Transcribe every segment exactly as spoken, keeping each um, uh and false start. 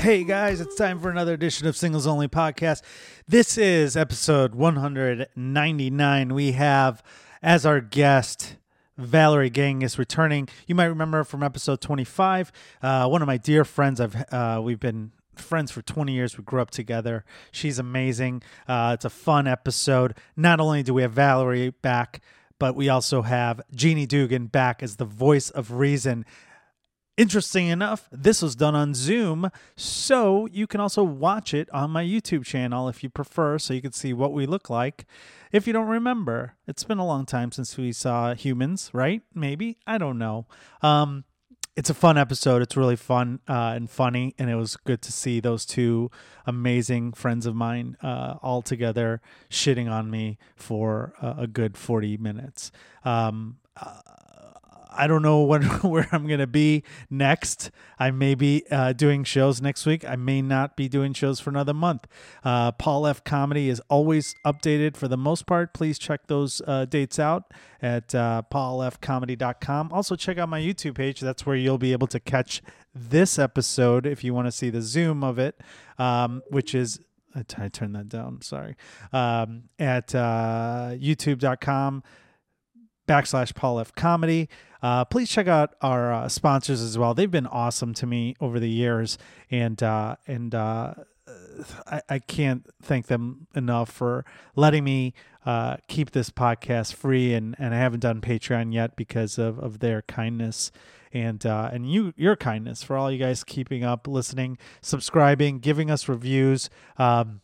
Hey guys, it's time for another edition of Singles Only Podcast. This is episode one hundred ninety-nine. We have as our guest Valerie Gangas returning. You might remember from episode twenty-five, uh, one of my dear friends. I've uh, we've been friends for twenty years. We grew up together. She's amazing. Uh, it's a fun episode. Not only do we have Valerie back, but we also have Jeannie Dugan back as the voice of reason. Interesting enough, this was done on Zoom, so you can also watch it on my YouTube channel if you prefer, so you can see what we look like. If you don't remember, it's been a long time since we saw humans, right? Maybe. I don't know. Um, it's a fun episode. It's really fun uh, and funny, and it was good to see those two amazing friends of mine uh, all together shitting on me for uh, a good forty minutes. Um uh, I don't know when, where I'm going to be next. I may be uh, doing shows next week. I may not be doing shows for another month. Uh, Paul F. Comedy is always updated for the most part. Please check those uh, dates out at uh, paul f comedy dot com. Also, check out my YouTube page. That's where you'll be able to catch this episode if you want to see the Zoom of it, um, which is... I, t- I turned that down. Sorry. Um, at uh, youtube dot com. Backslash Paul F. Comedy. Uh, please check out our uh, sponsors as well. They've been awesome to me over the years, and uh, and uh, I, I can't thank them enough for letting me uh, keep this podcast free. And, and I haven't done Patreon yet because of, of their kindness and uh, and you your kindness for all you guys keeping up, listening, subscribing, giving us reviews. Um,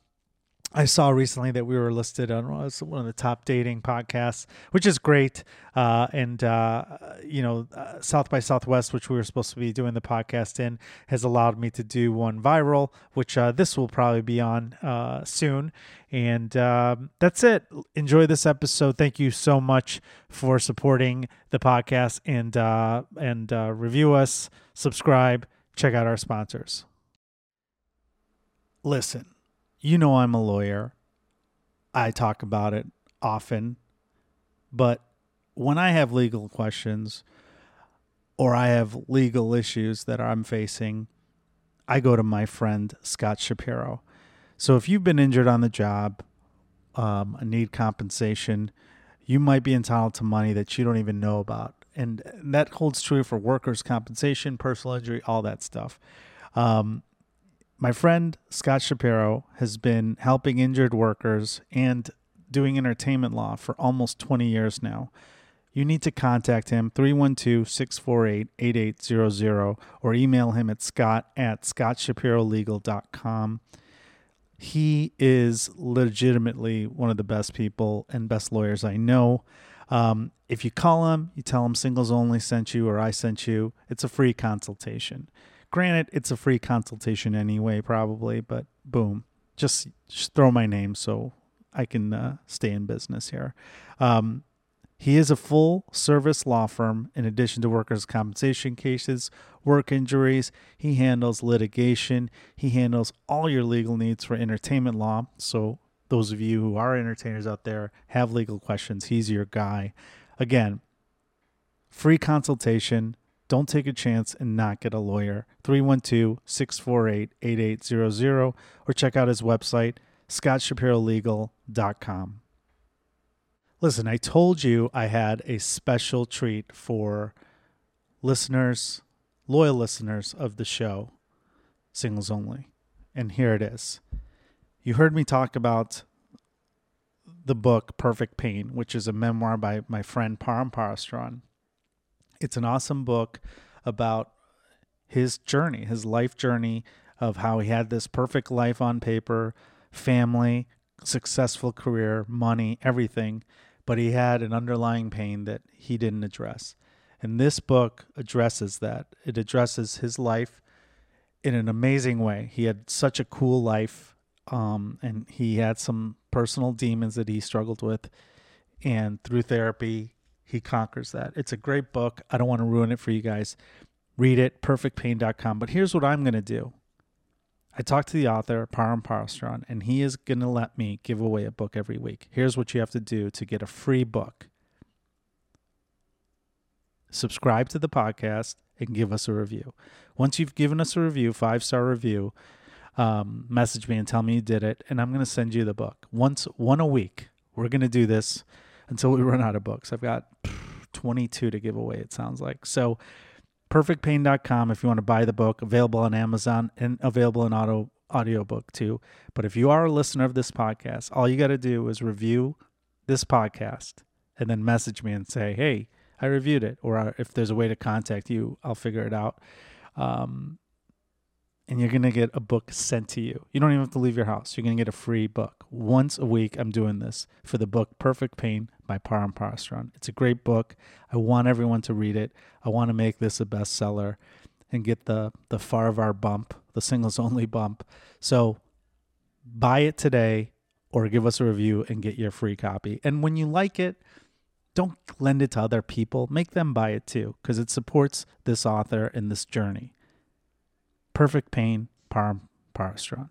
I saw recently that we were listed on one of the top dating podcasts, which is great. Uh, and, uh, you know, uh, South by Southwest, which we were supposed to be doing the podcast in, has allowed me to do one viral, which uh, this will probably be on uh, soon. And uh, that's it. Enjoy this episode. Thank you so much for supporting the podcast, and, uh, and uh, review us, subscribe, check out our sponsors. Listen. You know I'm a lawyer. I talk about it often. But when I have legal questions or I have legal issues that I'm facing, I go to my friend Scott Shapiro. So if you've been injured on the job, um, need compensation, you might be entitled to money that you don't even know about. And that holds true for workers' compensation, personal injury, all that stuff. Um My friend Scott Shapiro has been helping injured workers and doing entertainment law for almost twenty years now. You need to contact him, three one two, six four eight, eight eight zero zero, or email him at scott at scott shapiro legal dot com. He is legitimately one of the best people and best lawyers I know. Um, if you call him, you tell him Singles Only sent you or I sent you, it's a free consultation. Granted, it's a free consultation anyway, probably, but boom, just, just throw my name so I can uh, stay in business here. Um, he is a full-service law firm. In addition to workers' compensation cases, work injuries, he handles litigation. He handles all your legal needs for entertainment law. So those of you who are entertainers out there, have legal questions, he's your guy. Again, free consultation. Don't take a chance and not get a lawyer. three one two, six four eight, eight eight zero zero, or check out his website, scott shapiro legal dot com. Listen, I told you I had a special treat for listeners, loyal listeners of the show, Singles Only. And here it is. You heard me talk about the book Perfect Pain, which is a memoir by my friend Param Parastaran. It's an awesome book about his journey, his life journey of how he had this perfect life on paper, family, successful career, money, everything, but he had an underlying pain that he didn't address. And this book addresses that. It addresses his life in an amazing way. He had such a cool life, um, and he had some personal demons that he struggled with, and through therapy, he conquers that. It's a great book. I don't want to ruin it for you guys. Read it, perfect pain dot com. But here's what I'm going to do. I talked to the author, Param Parastaran, and he is going to let me give away a book every week. Here's what you have to do to get a free book. subscribe to the podcast, and give us a review. Once you've given us a review, five-star review, um, message me and tell me you did it, and I'm going to send you the book. Once, one a week, we're going to do this until we run out of books. I've got twenty-two to give away, it sounds like. So perfect pain dot com if you want to buy the book, available on Amazon and available in auto audiobook too. But if you are a listener of this podcast, all you got to do is review this podcast and then message me and say, hey, I reviewed it. Or if there's a way to contact you, I'll figure it out. Um, and you're going to get a book sent to you. You don't even have to leave your house. You're going to get a free book. Once a week, I'm doing this for the book Perfect Pain by Param Parastaran. It's a great book. I want everyone to read it. I want to make this a bestseller and get the, the Farahvar bump, the Singles Only bump. So buy it today or give us a review and get your free copy. And when you like it, don't lend it to other people. Make them buy it too, because it supports this author in this journey. Perfect Pain, Param Parastaran.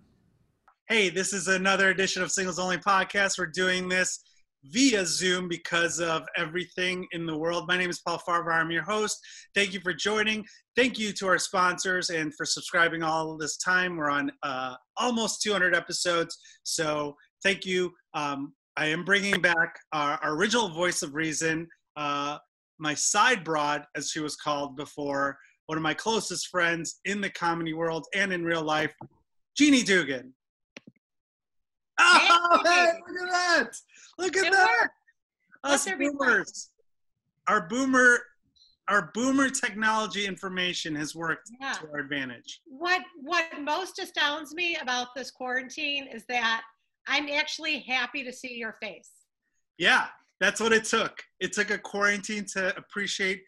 Hey, this is another edition of Singles Only Podcast. We're doing this via Zoom because of everything in the world. My name is Paul Farahvar. I'm your host. Thank you for joining. Thank you to our sponsors and for subscribing all this time. We're on uh, almost two hundred episodes, so thank you. Um, I am bringing back our, our original voice of reason, uh, my side broad, as she was called before, one of my closest friends in the comedy world and in real life, Jeannie Dugan. Oh, hey, look at that. Look at it that. Worked. Us boomers. Our boomer, our boomer technology information has worked yeah. to our advantage. What, what most astounds me about this quarantine is that I'm actually happy to see your face. Yeah, that's what it took. It took a quarantine to appreciate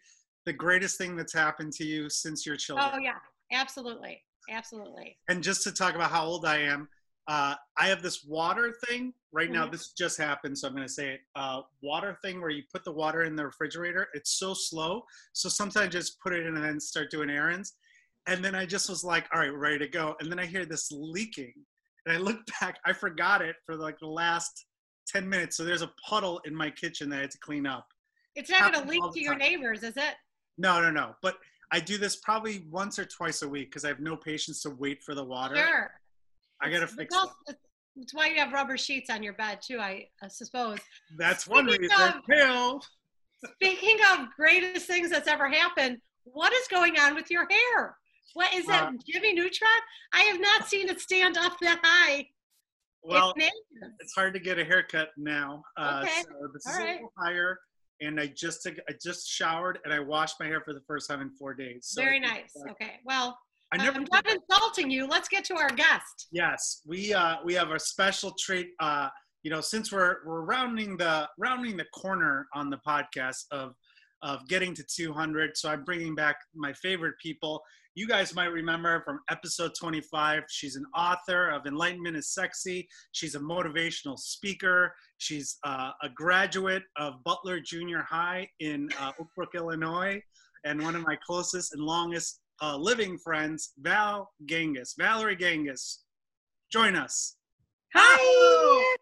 the greatest thing that's happened to you since your children. Oh, yeah, absolutely. Absolutely. And just to talk about how old I am, uh, I have this water thing. Right mm-hmm. now, this just happened, so I'm going to say it. Uh, water thing where you put the water in the refrigerator. It's so slow. So sometimes I just put it in and then start doing errands. And then I just was like, all right, we're ready to go. And then I hear this leaking. And I look back, I forgot it for like the last ten minutes. So there's a puddle in my kitchen that I had to clean up. It's not going to leak to your neighbors, is it? No, no, no. But I do this probably once or twice a week because I have no patience to wait for the water. Sure. I got to fix it. That's why you have rubber sheets on your bed too, I uh, suppose. That's one reason. Of, speaking of greatest things that's ever happened, what is going on with your hair? What is that, uh, Jimmy Neutron? I have not seen it stand up that high. Well, it's, it's hard to get a haircut now. Uh, okay. So this All is right. a little higher, and I just took, I just showered and I washed my hair for the first time in four days. So Very nice. Uh, okay. Well, I never I'm done insulting you. Let's get to our guest. Yes, we uh, we have a special treat. Uh, you know, since we're we're rounding the rounding the corner on the podcast of of getting to two hundred, so I'm bringing back my favorite people. You guys might remember from episode twenty-five, she's an author of Enlightenment is Sexy. She's a motivational speaker. She's uh, a graduate of Butler Junior High in uh, Oakbrook, Illinois, and one of my closest and longest uh, living friends, Val Gangas. Valerie Gangas, join us. Hi! Oh,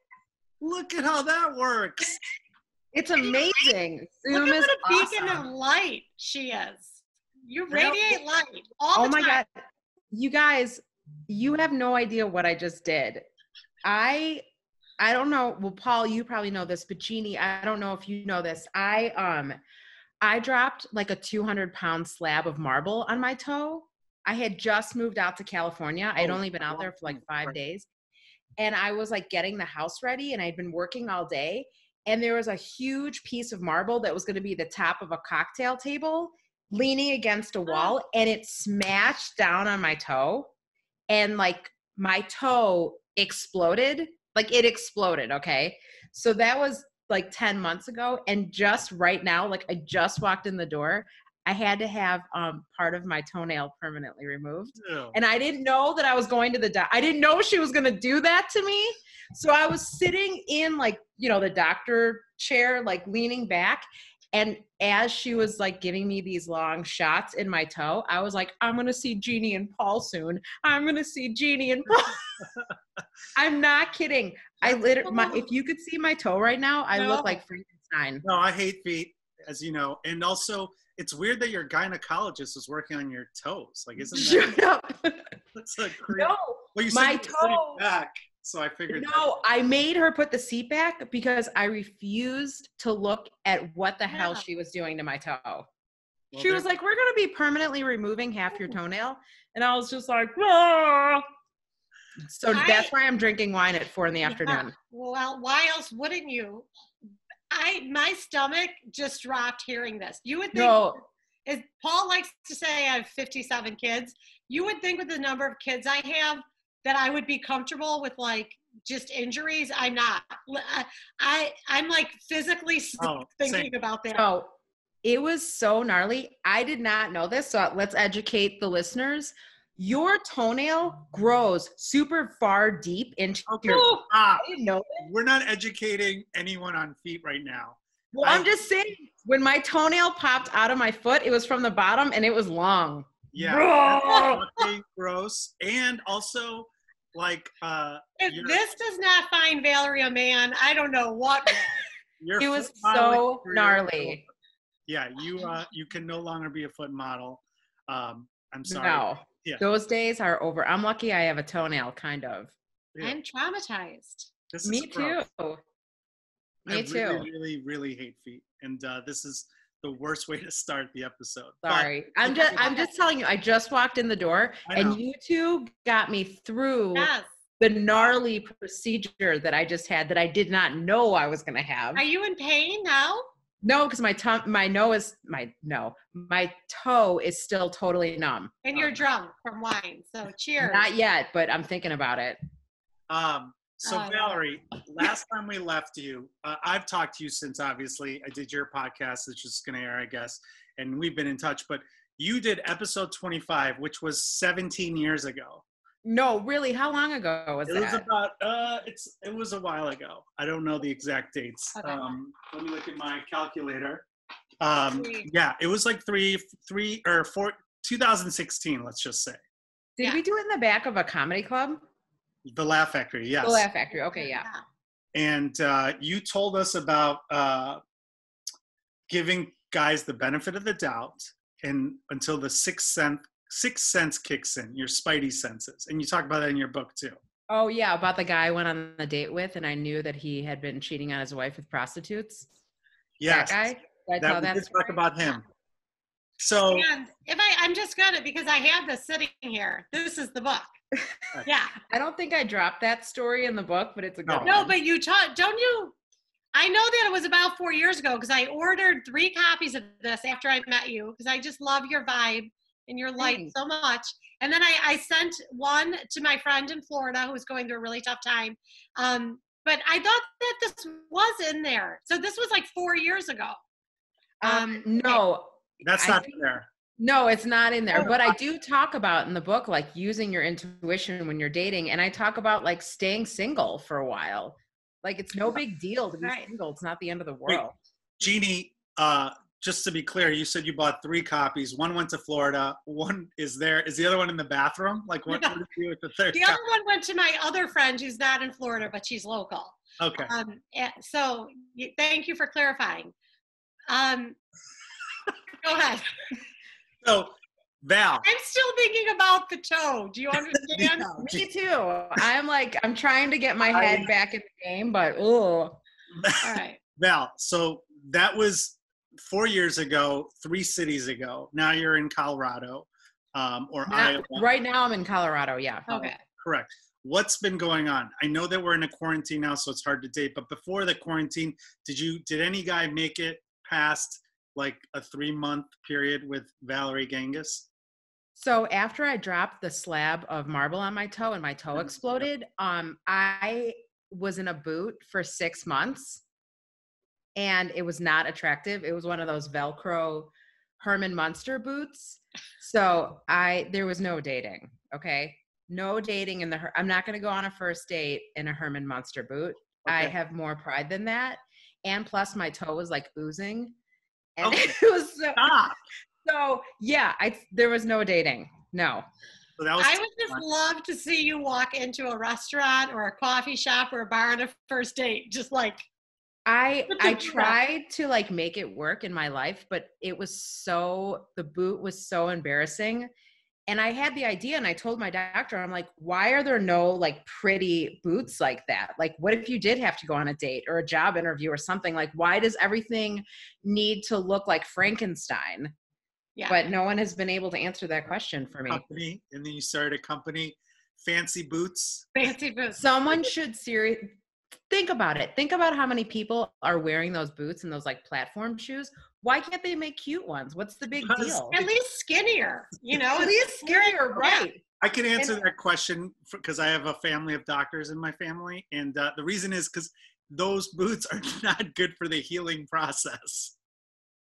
look at how that works. It's amazing. Zoom look at what a awesome. Beacon of light she is. You radiate light all the time. Oh my God. You guys, you have no idea what I just did. I I don't know. Well, Paul, you probably know this, but Jeannie, I don't know if you know this. I um I dropped like a two hundred pound slab of marble on my toe. I had just moved out to California. I had only been out there for like five days. And I was like getting the house ready and I'd been working all day. And there was a huge piece of marble that was going to be the top of a cocktail table, leaning against a wall, and it smashed down on my toe, and like my toe exploded, like it exploded. Okay. So that was like ten months ago. And just right now, like I just walked in the door, I had to have um, part of my toenail permanently removed. Ew. And I didn't know that I was going to the doc. I didn't know she was going to do that to me. So I was sitting in like, you know, the doctor chair, like leaning back. And as she was like giving me these long shots in my toe, I was like, I'm going to see Jeannie and Paul soon. I'm going to see Jeannie and Paul. I'm not kidding. I literally, my, if you could see my toe right now, I no. look like Frankenstein. No, I hate feet. as you know. And also, it's weird that your gynecologist is working on your toes. Like, isn't that? That's like crazy. No, well, you my toes. Back, so I figured. No, that. I made her put the seat back because I refused to look at what the yeah. hell she was doing to my toe. Well, she was like, we're going to be permanently removing half your toenail. And I was just like, ah. So I, that's why I'm drinking wine at four in the yeah, afternoon. Well, why else wouldn't you? I, my stomach just dropped hearing this. You would think, no. As Paul likes to say, I have fifty-seven kids. You would think with the number of kids I have that I would be comfortable with like just injuries. I'm not. I, I'm like physically oh, thinking same. About that. Oh. It was so gnarly. I did not know this, so let's educate the listeners. Your toenail grows super far deep into okay. your uh, I didn't know this. We're not educating anyone on feet right now. Well, I, I'm just saying, when my toenail popped out of my foot, it was from the bottom, and it was long. Yeah, that's gross. And also, like... Uh, if this does not find Valerie a man, I don't know what... It was so gnarly. Yeah, you uh, you can no longer be a foot model. Um, I'm sorry. No, yeah. Those days are over. I'm lucky I have a toenail, kind of. Yeah. I'm traumatized. This Me too. Rough. Me I too. I really, really, really hate feet, and uh, this is the worst way to start the episode. Sorry, but I'm just I'm just telling you. I just walked in the door, and you two got me through yes. the gnarly procedure that I just had that I did not know I was going to have. Are you in pain now? No, because my toe, my no is my no, my toe is still totally numb. And you're um, drunk from wine, so cheers. Not yet, but I'm thinking about it. Um. So uh, Valerie, last time we left you, uh, I've talked to you since. Obviously, I did your podcast. It's just gonna air, I guess, and we've been in touch. But you did episode twenty-five, which was seventeen years ago. No, really, how long ago was it that? It was about, uh, it's, it was a while ago. I don't know the exact dates. Okay. Um, let me look at my calculator. Um, yeah, it was like three, three or four, two thousand sixteen, let's just say. Did yeah. we do it in the back of a comedy club? The Laugh Factory, yes. The Laugh Factory, okay, yeah. And uh, you told us about uh, giving guys the benefit of the doubt and until the sixth sense Sixth sense kicks in, your spidey senses. And you talk about that in your book too. Oh yeah, about the guy I went on a date with and I knew that he had been cheating on his wife with prostitutes. Yes. That guy? Did I tell that story? Talk about him. So and if I, I'm just gonna because I have this sitting here. This is the book. Yeah. I don't think I dropped that story in the book, but it's a good no. one. No, but you taught, don't you? I know that it was about four years ago because I ordered three copies of this after I met you because I just love your vibe. In your life mm. so much. And then I, I sent one to my friend in Florida who was going through a really tough time. Um, but I thought that this was in there. So this was like four years ago. Um, um, no. That's I, not in there. No, it's not in there. But I do talk about in the book, like using your intuition when you're dating. And I talk about like staying single for a while. Like it's no big deal to be right. single. It's not the end of the world. Wait, Jeannie, uh, just to be clear, you said you bought three copies. One went to Florida. One is there. Is the other one in the bathroom? Like what, what did you do with the third? The other one went to my other friend who's not in Florida, but she's local. Okay. Um, so thank you for clarifying. Um, go ahead. So Val. I'm still thinking about the toe. Do you understand? Yeah. Me too. I'm like, I'm trying to get my head I, back in the game, but ooh. All right. Val, so that was four years ago, three cities ago. Now you're in Colorado um, or now, Iowa. Right now I'm in Colorado, yeah. Okay. Correct. What's been going on? I know that we're in a quarantine now, so it's hard to date, but before the quarantine, did you, did any guy make it past like a three month period with Valerie Gangas? So after I dropped the slab of marble on my toe and my toe exploded, um, I was in a boot for six months. And it was not attractive. It was one of those Velcro Herman Munster boots. So I, there was no dating. Okay. No dating in the, I'm not going to go on a first date in a Herman Munster boot. Okay. I have more pride than that. And plus my toe was like oozing. And okay. it was so, Stop. so yeah, I, there was no dating. No. So that was I would just love to see you walk into a restaurant or a coffee shop or a bar on a first date. Just like. I I tried to like make it work in my life, but it was so, the boot was so embarrassing. And I had the idea and I told my doctor, I'm like, why are there no like pretty boots like that? Like, what if you did have to go on a date or a job interview or something? Like, why does everything need to look like Frankenstein? Yeah. But no one has been able to answer that question for me. Company, and then you started a company, Fancy Boots. Fancy Boots. Someone should seriously think about it. Think about how many people are wearing those boots and those like platform shoes. Why can't they make cute ones? What's the big deal? At least skinnier, you know? At least skinnier, right? I can answer and, that question because I have a family of doctors in my family. And uh, the reason is because those boots are not good for the healing process.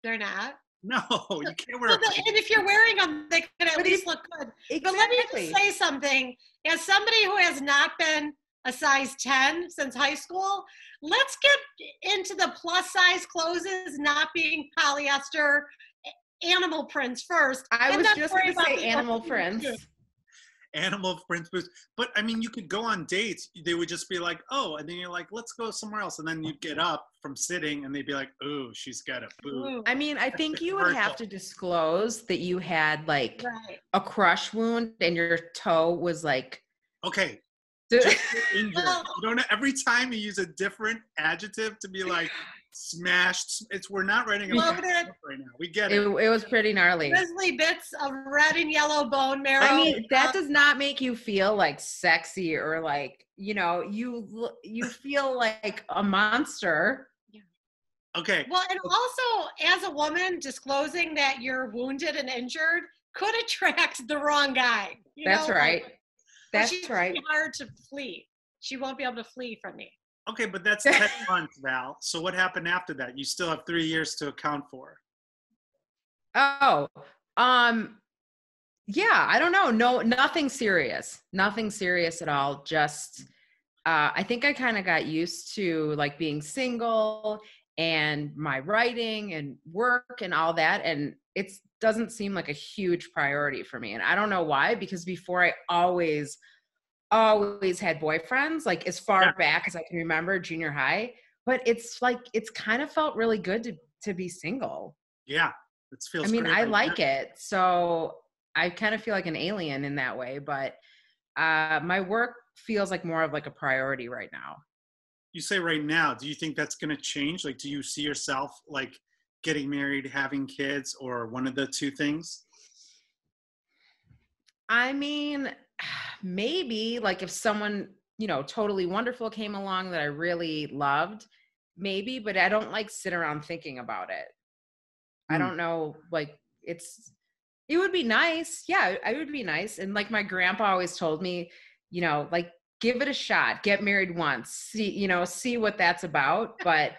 They're not? No, you can't wear so the, and if you're wearing them, they could at but least look good. Exactly. But let me just say something. As somebody who has not been a size ten since high school, let's get into the plus size clothes not being polyester animal prints first. I was just going to say animal prints. Animal prints boots. But I mean, you could go on dates. They would just be like, oh, and then you're like, let's go somewhere else. And then you'd get up from sitting and they'd be like, oh, she's got a boot. I mean, I think you would have to disclose that you had like right. a crush wound and your toe was like. Okay. Just injured. You don't know, every time you use a different adjective to be like smashed. It's we're not writing about it right now. We get it. It, it was pretty gnarly. Grizzly bits of red and yellow bone marrow. I mean, that does not make you feel like sexy or like, you know, you you feel like a monster. Yeah. Okay. Well, and also as a woman, disclosing that you're wounded and injured could attract the wrong guy. You That's know? right. That's she's right. hard to flee. She won't be able to flee from me. Okay, but that's ten months, Val. So what happened after that? You still have three years to account for. Oh, um, yeah. I don't know. No, nothing serious. Nothing serious at all. Just, uh, I think I kind of got used to like being single and my writing and work and all that, and it doesn't seem like a huge priority for me. And I don't know why, because before I always, always had boyfriends, like as far back as I can remember, junior high. But it's like, it's kind of felt really good to, to be single. Yeah, it feels I mean, great. I like yeah. it. So I kind of feel like an alien in that way, but uh, my work feels like more of like a priority right now. You say right now, do you think that's going to change? Like, do you see yourself like getting married, having kids, or one of the two things? I mean, maybe like if someone, you know, totally wonderful came along that I really loved, maybe, but I don't like sit around thinking about it. Mm. I don't know. Like it's, it would be nice. Yeah, it would be nice. And like my grandpa always told me, you know, like, give it a shot, get married once, see, you know, see what that's about. But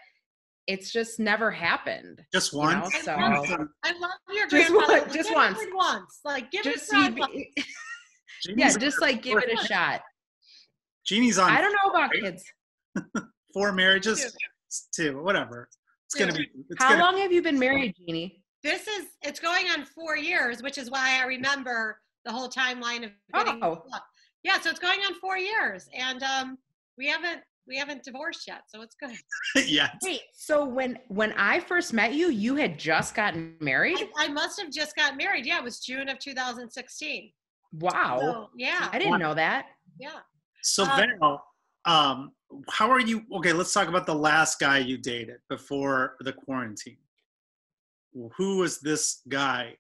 it's just never happened. Just once. You know? So, I, love, I love your just grandfather. One, just once. once. Like give just it a shot. Yeah, just like give it a shot. Jeannie's on. I don't know about right? kids. Four marriages, two, two whatever. It's two. gonna be. It's How gonna long be. have you been married, Jeannie? This is. It's going on four years, which is why I remember the whole timeline of getting. Oh. Yeah, so it's going on four years, and um, we haven't. We haven't divorced yet, so it's good. Yeah. Wait, so when when I first met you, you had just gotten married? I, I must have just gotten married. Yeah, it was June of two thousand sixteen. Wow. So, yeah. I didn't wow. know that. Yeah. So um, Val, um, how are you? Okay, let's talk about the last guy you dated before the quarantine. Who was this guy?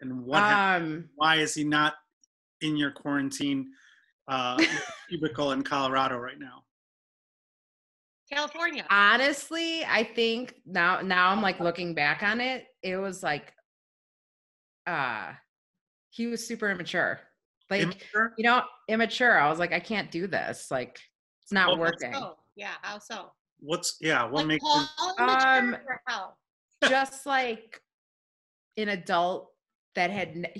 And what um, happened? Why is he not in your quarantine uh, cubicle in Colorado right now? California. Honestly, I think now, now I'm like looking back on it, it was like, uh, he was super immature. Like, immature? you know, immature. I was like, I can't do this. Like, it's not well, working. How so? Yeah. How so? What's, yeah. What like makes Paul him, um, or how? Just like an adult that had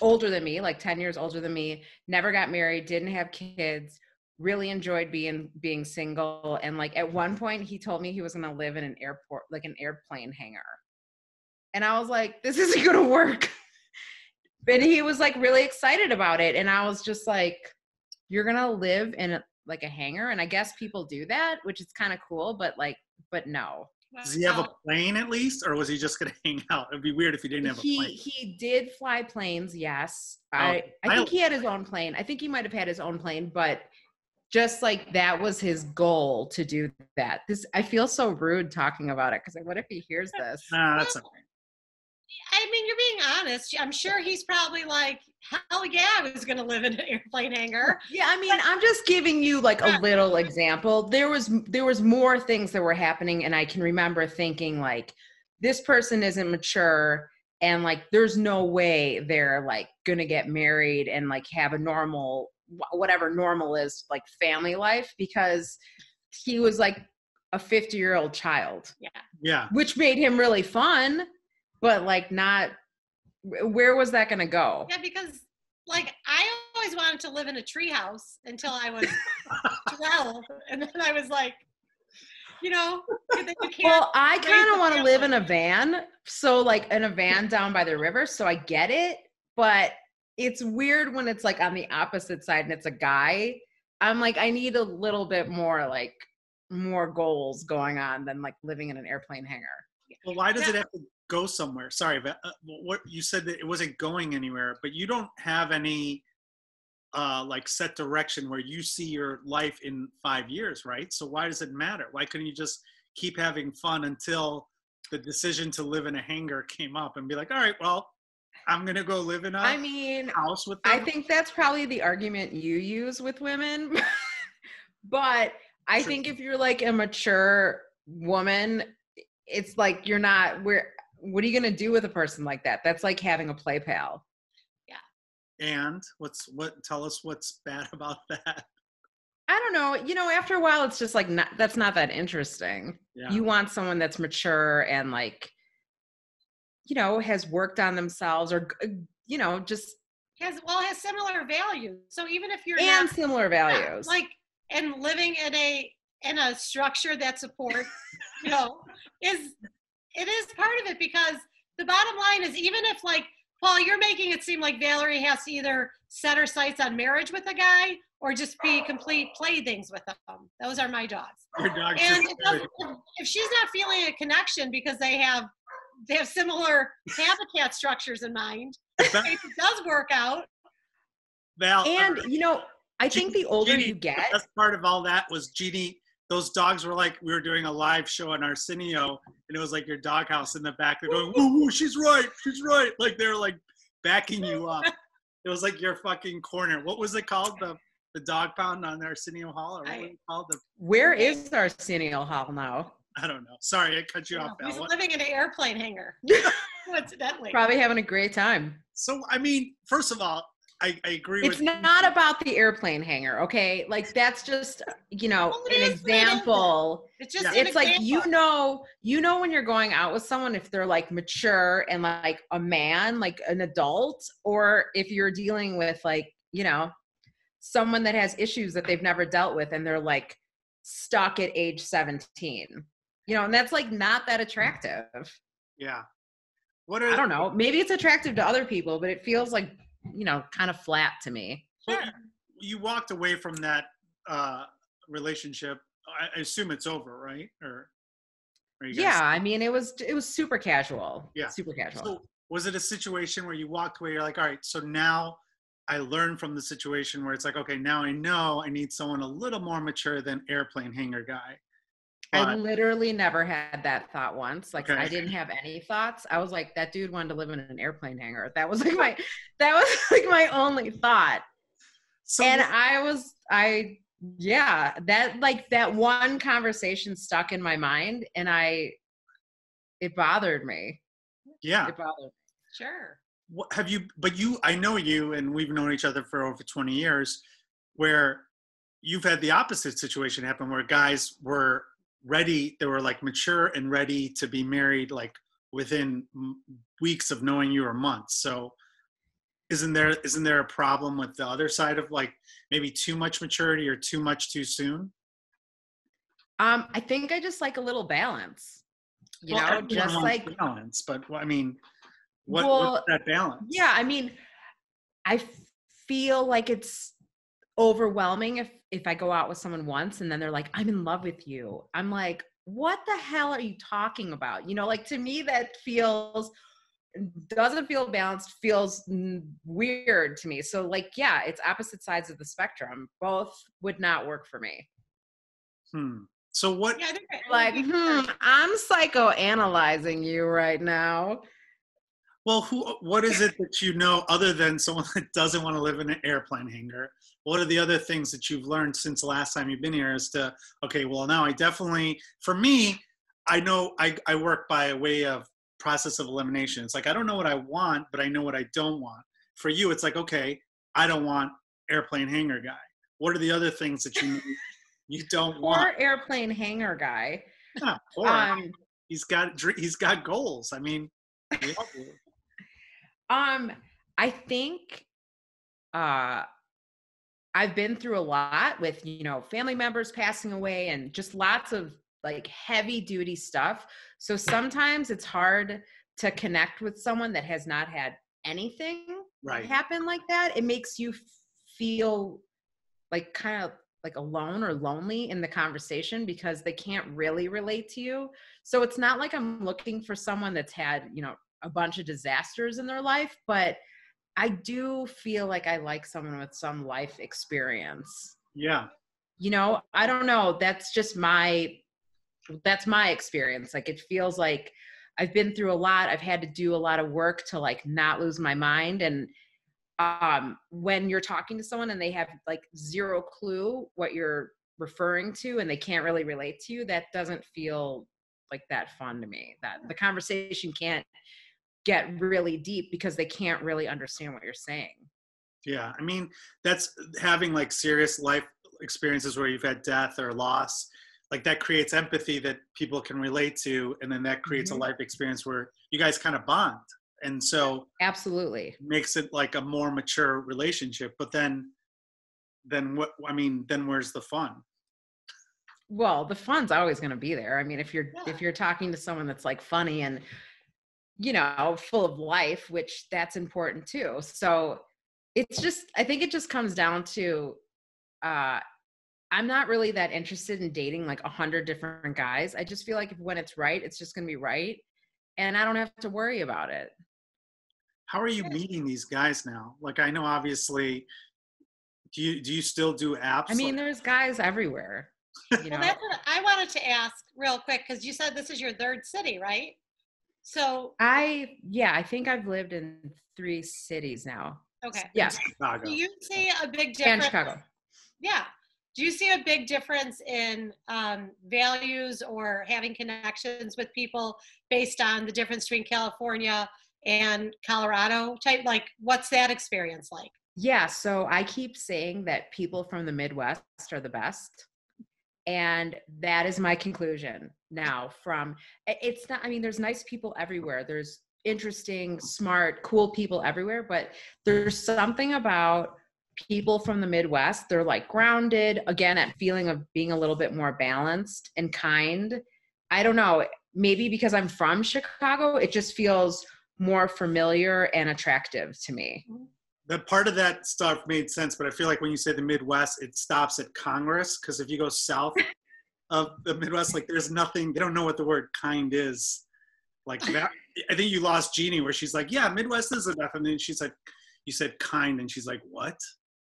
older than me, like ten years older than me, never got married, didn't have kids, really enjoyed being being single. And like at one point he told me he was gonna live in an airport, like an airplane hangar. And I was like, this isn't gonna work. But he was like really excited about it. And I was just like, you're gonna live in a, like a hangar? And I guess people do that, which is kind of cool, but like but no. Does he have a plane at least, or was he just going to hang out? It'd be weird if he didn't have a plane. He he did fly planes, yes. Oh, I, I think I, he had his own plane. I think he might have had his own plane, but just like that was his goal to do that. This I feel so rude talking about it, because what if he hears this? Nah, that's okay. I mean, you're being honest. I'm sure he's probably like, hell yeah, I was going to live in an airplane hangar. Yeah, I mean, I'm just giving you like a little example. There was there was more things that were happening, and I can remember thinking like, this person isn't mature, and like, there's no way they're like going to get married and like have a normal, whatever normal is, like family life, because he was like a fifty-year-old child. Yeah. Yeah. Which made him really fun. But like not, where was that going to go? Yeah, because like I always wanted to live in a treehouse until I was twelve. And then I was like, you know. Well, I kind of want to live in a van. So like in a van down by the river. So I get it. But it's weird when it's like on the opposite side and it's a guy. I'm like, I need a little bit more like more goals going on than like living in an airplane hangar. Well, why does yeah. it have to go somewhere? Sorry, but uh, what you said that it wasn't going anywhere, but you don't have any uh, like set direction where you see your life in five years, right? So why does it matter? Why couldn't you just keep having fun until the decision to live in a hangar came up and be like, all right, well, I'm going to go live in a I mean, house with them? I think that's probably the argument you use with women. But I True. think if you're like a mature woman, it's like, you're not, where, what are you going to do with a person like that? That's like having a play pal. Yeah. And what's, what, tell us what's bad about that. I don't know. You know, after a while, it's just like, not, that's not that interesting. Yeah. You want someone that's mature and like, you know, has worked on themselves or, you know, just. Has, well, has similar values. So even if you're. And not, similar values. Yeah, like, and living in a, in a structure that supports, you know, is it is part of it, because the bottom line is, even if like, Paul, you're making it seem like Valerie has to either set her sights on marriage with a guy or just be complete playthings with them. Those are my dogs. Your dogs and it if she's not feeling a connection because they have they have similar habitat structures in mind, if it does work out. Val, and you know, I Jeannie, think the older Jeannie, you get, the best part of all that was Jeannie. Those dogs were like, we were doing a live show on Arsenio, and it was like your doghouse in the back. They're going, woo, woo, she's right, she's right. Like they were like backing you up. It was like your fucking corner. What was it called? The the dog pound on Arsenio Hall? Or what I, was it called? The, where is Arsenio Hall now? I don't know. Sorry, I cut you I off. He's Val. living in an airplane hangar. Coincidentally. Probably having a great time. So, I mean, first of all, I, I agree with you. It's not about the airplane hangar, okay? Like, that's just, you know, well, an example. It's just it's like, you know, you know when you're going out with someone, if they're, like, mature and, like, a man, like, an adult, or if you're dealing with, like, you know, someone that has issues that they've never dealt with and they're, like, stuck at age seventeen. You know, and that's, like, not that attractive. Yeah. What are I don't know. Maybe it's attractive to other people, but it feels like, you know, kind of flat to me. Sure. You walked away from that uh, relationship. I assume it's over, right? Or, or you guys yeah, I mean, it was it was super casual. Yeah, super casual. So was it a situation where you walked away? You're like, all right, so now I learned from the situation where it's like, okay, now I know I need someone a little more mature than airplane hangar guy. But I literally never had that thought once. Like okay. I didn't have any thoughts. I was like, that dude wanted to live in an airplane hangar. That was like my, that was like my only thought. So and what, I was, I, yeah, that like that one conversation stuck in my mind and I, it bothered me. Yeah. It bothered me. Sure. What, have you, but you, I know you and we've known each other for over twenty years where you've had the opposite situation happen where guys were ready, they were like mature and ready to be married like within weeks of knowing you or months. So isn't there isn't there a problem with the other side of like maybe too much maturity or too much too soon? Um, I think I just like a little balance. You well, know, just like balance, but I mean what, well, what's that balance? Yeah, I mean I feel like it's overwhelming if if I go out with someone once and then they're like, I'm in love with you. I'm like, what the hell are you talking about? You know, like, to me, that feels, doesn't feel balanced, feels weird to me. So like, yeah, it's opposite sides of the spectrum. Both would not work for me. Hmm. So what? Yeah, like, hmm, I'm psychoanalyzing you right now. Well, who, what is it that you know, other than someone that doesn't want to live in an airplane hangar? What are the other things that you've learned since the last time you've been here as to, okay, well, now I definitely, for me, I know I, I work by a way of process of elimination. It's like, I don't know what I want, but I know what I don't want. For you, it's like, okay, I don't want airplane hangar guy. What are the other things that you you don't Poor want? Or airplane hangar guy. Yeah, or um, he's got he's got goals. I mean, we all do. Um, I think uh, I've been through a lot with, you know, family members passing away and just lots of like heavy duty stuff. So sometimes it's hard to connect with someone that has not had anything right. happen like that. It makes you feel like kind of like alone or lonely in the conversation because they can't really relate to you. So it's not like I'm looking for someone that's had, you know, a bunch of disasters in their life, but I do feel like I like someone with some life experience. Yeah. You know, I don't know. That's just my, that's my experience. Like, it feels like I've been through a lot. I've had to do a lot of work to like not lose my mind. And um, when you're talking to someone and they have like zero clue what you're referring to and they can't really relate to you, that doesn't feel like that fun to me. That the conversation can't get really deep because they can't really understand what you're saying. Yeah. I mean, that's having like serious life experiences where you've had death or loss, like that creates empathy that people can relate to. And then that creates mm-hmm. a life experience where you guys kind of bond. And so absolutely makes it like a more mature relationship. But then, then what, I mean, then where's the fun? Well, the fun's always going to be there. I mean, if you're, yeah. if you're talking to someone that's like funny and, you know, full of life, which that's important too. So it's just, I think it just comes down to, uh, I'm not really that interested in dating like a hundred different guys. I just feel like when it's right, it's just going to be right. And I don't have to worry about it. How are you meeting these guys now? Like, I know, obviously, do you, do you still do apps? I mean, like- there's guys everywhere. You know? Well, that's what I wanted to ask real quick, because you said this is your third city, right? So I, yeah, I think I've lived in three cities now. Okay. Yeah. Chicago. Do you see a big difference? And Chicago. Yeah. Do you see a big difference in um, values or having connections with people based on the difference between California and Colorado type? Like, what's that experience like? Yeah. So I keep saying that people from the Midwest are the best. And that is my conclusion now from, it's not, I mean, there's nice people everywhere. There's interesting, smart, cool people everywhere, but there's something about people from the Midwest. They're like grounded, again, that feeling of being a little bit more balanced and kind. I don't know, maybe because I'm from Chicago, it just feels more familiar and attractive to me. The part of that stuff made sense, but I feel like when you say the Midwest, it stops at Congress, because if you go south of the Midwest, like there's nothing, they don't know what the word kind is. Like that, I think you lost Jeannie where she's like, yeah, Midwest is enough. And then she's like, you said kind, and she's like, what?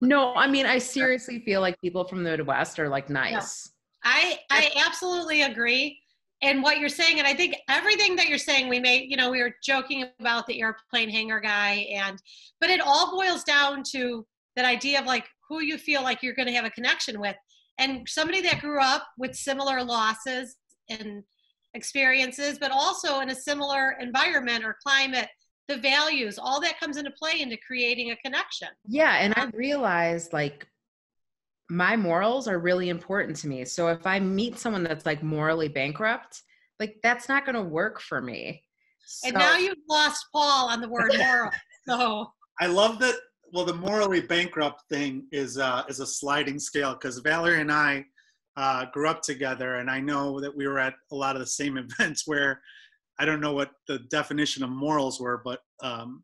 No, I mean, I seriously feel like people from the Midwest are like nice. Yeah. I, I absolutely agree. And what you're saying, and I think everything that you're saying, we may, you know, we were joking about the airplane hangar guy, and, but it all boils down to that idea of like who you feel like you're going to have a connection with. And somebody that grew up with similar losses and experiences, but also in a similar environment or climate, the values, all that comes into play into creating a connection. Yeah. And I realized like, my morals are really important to me. So if I meet someone that's like morally bankrupt, like that's not going to work for me. So. And now you've lost Paul on the word moral. So I love that. Well, the morally bankrupt thing is uh, is a sliding scale, because Valerie and I uh, grew up together, and I know that we were at a lot of the same events where I don't know what the definition of morals were, but um,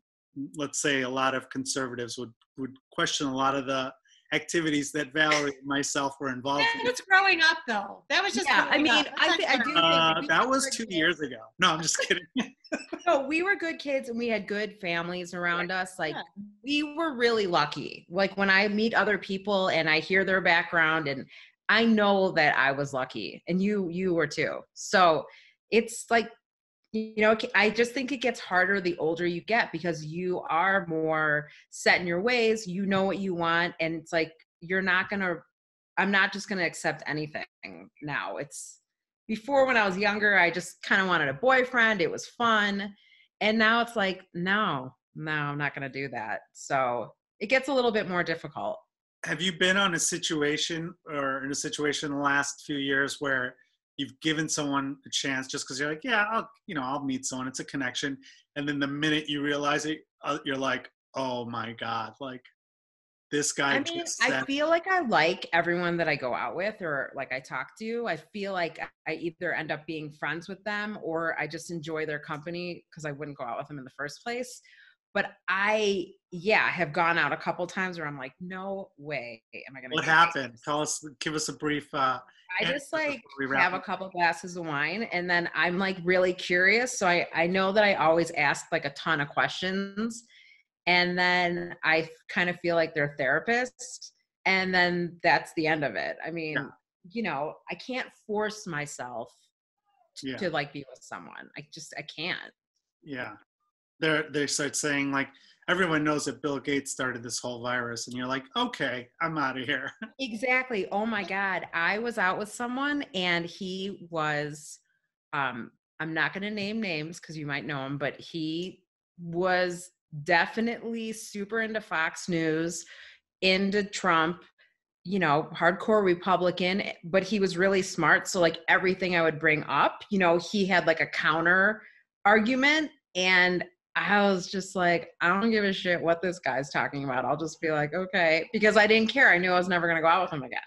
let's say a lot of conservatives would would question a lot of the activities that Valerie and myself were involved in. That was growing up, though. That was just yeah, I mean, I, th- I do think uh, that was two kids. years ago. No, I'm just kidding. So we were good kids and we had good families around us. Like yeah. we were really lucky. Like when I meet other people and I hear their background, and I know that I was lucky, and you, you were too. So it's like, you know, I just think it gets harder the older you get, because you are more set in your ways, you know what you want. And it's like, you're not going to, I'm not just going to accept anything now. It's before, when I was younger, I just kind of wanted a boyfriend. It was fun. And now it's like, no, no, I'm not going to do that. So it gets a little bit more difficult. Have you been on a situation or in a situation in the last few years where you've given someone a chance just because you're like, yeah, I'll, you know, I'll meet someone. It's a connection. And then the minute you realize it, uh, you're like, oh my God, like this guy. I mean, just I feel like I like everyone that I go out with or like I talk to. I feel like I either end up being friends with them or I just enjoy their company because I wouldn't go out with them in the first place. But I, yeah, have gone out a couple times where I'm like, no way am I going to. What happened? This? Tell us, give us a brief. Uh, I just like have a couple glasses of wine, and then I'm like really curious. So I, I know that I always ask like a ton of questions, and then I kind of feel like they're therapists, and then that's the end of it. I mean, yeah. you know, I can't force myself to, yeah. to like be with someone. I just, I can't. Yeah. They're, they start saying, like, everyone knows that Bill Gates started this whole virus. And you're like, okay, I'm out of here. Exactly. Oh, my God. I was out with someone, and he was, um, I'm not going to name names because you might know him, but he was definitely super into Fox News, into Trump, you know, hardcore Republican, but he was really smart. So, like, everything I would bring up, you know, he had, like, a counter argument. And I was just like, I don't give a shit what this guy's talking about. I'll just be like, okay, because I didn't care. I knew I was never going to go out with him again.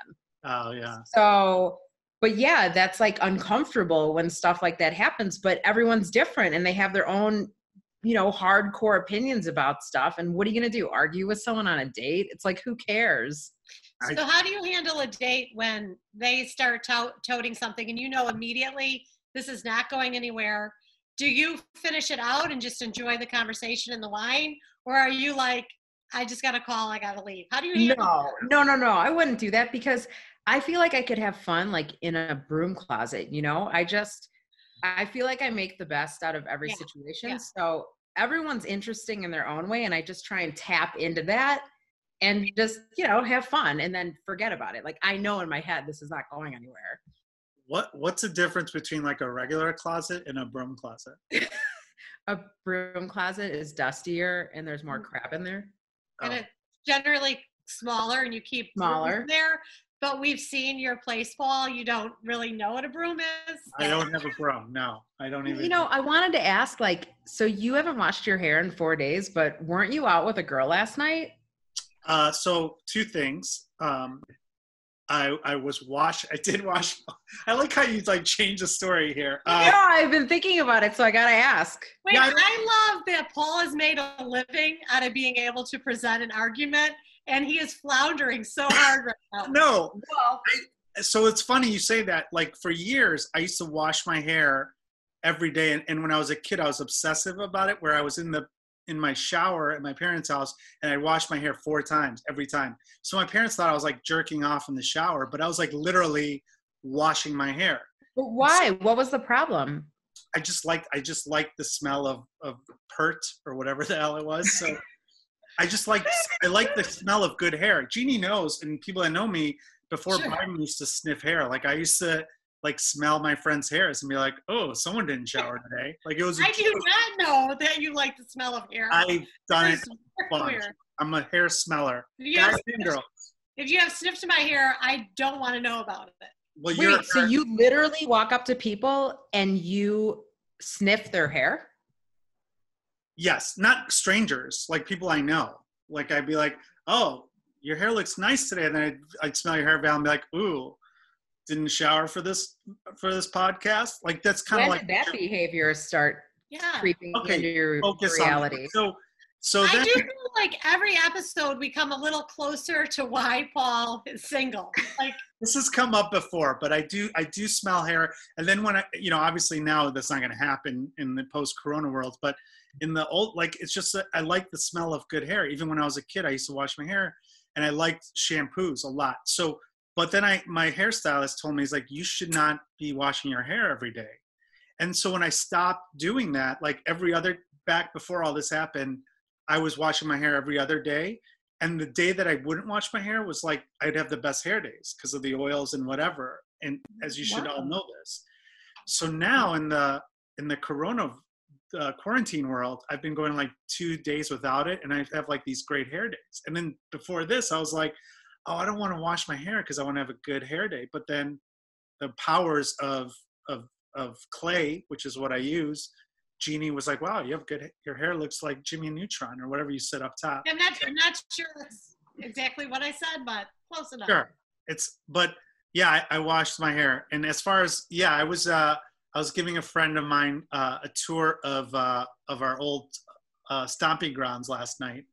Oh, yeah. So, but yeah, that's like uncomfortable when stuff like that happens, but everyone's different and they have their own, you know, hardcore opinions about stuff. And what are you going to do? Argue with someone on a date? It's like, who cares? So how do you handle a date when they start to- toting something and you know immediately this is not going anywhere? Do you finish it out and just enjoy the conversation and the wine? Or are you like, I just got a call, I got to leave? How do you handle that? No, no, no, no. I wouldn't do that because I feel like I could have fun like in a broom closet, you know? I just, I feel like I make the best out of every yeah. situation. Yeah. So everyone's interesting in their own way. And I just try and tap into that and just, you know, have fun and then forget about it. Like I know in my head, this is not going anywhere. What what's the difference between like a regular closet and a broom closet? A broom closet is dustier and there's more crap in there. And oh. it's generally smaller and you keep smaller there. But we've seen your place fall. You don't really know what a broom is. I don't have a broom. No, I don't even. You know, I wanted to ask like, so you haven't washed your hair in four days, but weren't you out with a girl last night? Uh, so two things. Um, I, I was wash. I did wash. I like how you like change the story here. Uh, yeah, I've been thinking about it, so I gotta ask. Wait, yeah, I, I love that Paul has made a living out of being able to present an argument, and he is floundering so hard right now. No, well, I, so it's funny you say that. Like for years, I used to wash my hair every day, and, and when I was a kid, I was obsessive about it. Where I was in the in my shower at my parents' house and I washed my hair four times every time. So my parents thought I was like jerking off in the shower, but I was like literally washing my hair. But why? So what was the problem? I just liked, I just liked the smell of, of pert or whatever the hell it was. So I just like, I like the smell of good hair. Jeannie knows, and people that know me before sure. Byron used to sniff hair. Like I used to like smell my friend's hairs and be like, oh, someone didn't shower today. Like it was. I do not know that you like the smell of hair. I've done it. A I'm a hair smeller. If you, have sniffed, if you have sniffed my hair, I don't want to know about it. Well, Wait, you're, so you literally walk up to people and you sniff their hair? Yes, not strangers, like people I know. Like I'd be like, oh, your hair looks nice today. And then I'd, I'd smell your hair down and be like, ooh. Didn't shower for this for this podcast. Like that's kind of like that behavior start yeah. creeping okay. into your focus reality. On so So I then, do feel like every episode we come a little closer to why Paul is single. Like this has come up before, but I do I do smell hair. And then when I, you know, obviously now that's not going to happen in the post-corona world, but in the old, like it's just I like the smell of good hair. Even when I was a kid, I used to wash my hair, and I liked shampoos a lot. So, but then I my hairstylist told me, he's like, you should not be washing your hair every day. And so when I stopped doing that, like every other back before all this happened. I was washing my hair every other day. And the day that I wouldn't wash my hair was like, I'd have the best hair days because of the oils and whatever. And as you should wow. all know this. So now in the, in the Corona uh, quarantine world, I've been going like two days without it. And I have like these great hair days. And then before this, I was like, oh, I don't want to wash my hair because I want to have a good hair day. But then the powers of, of, of clay, which is what I use, Jeannie was like, wow, you have good, your hair looks like Jimmy Neutron or whatever you said up top. I'm not, I'm not sure that's exactly what I said, but close enough. Sure. It's, but yeah, I, I washed my hair. And as far as, yeah, I was, uh, I was giving a friend of mine uh, a tour of, uh, of our old uh, stomping grounds last night.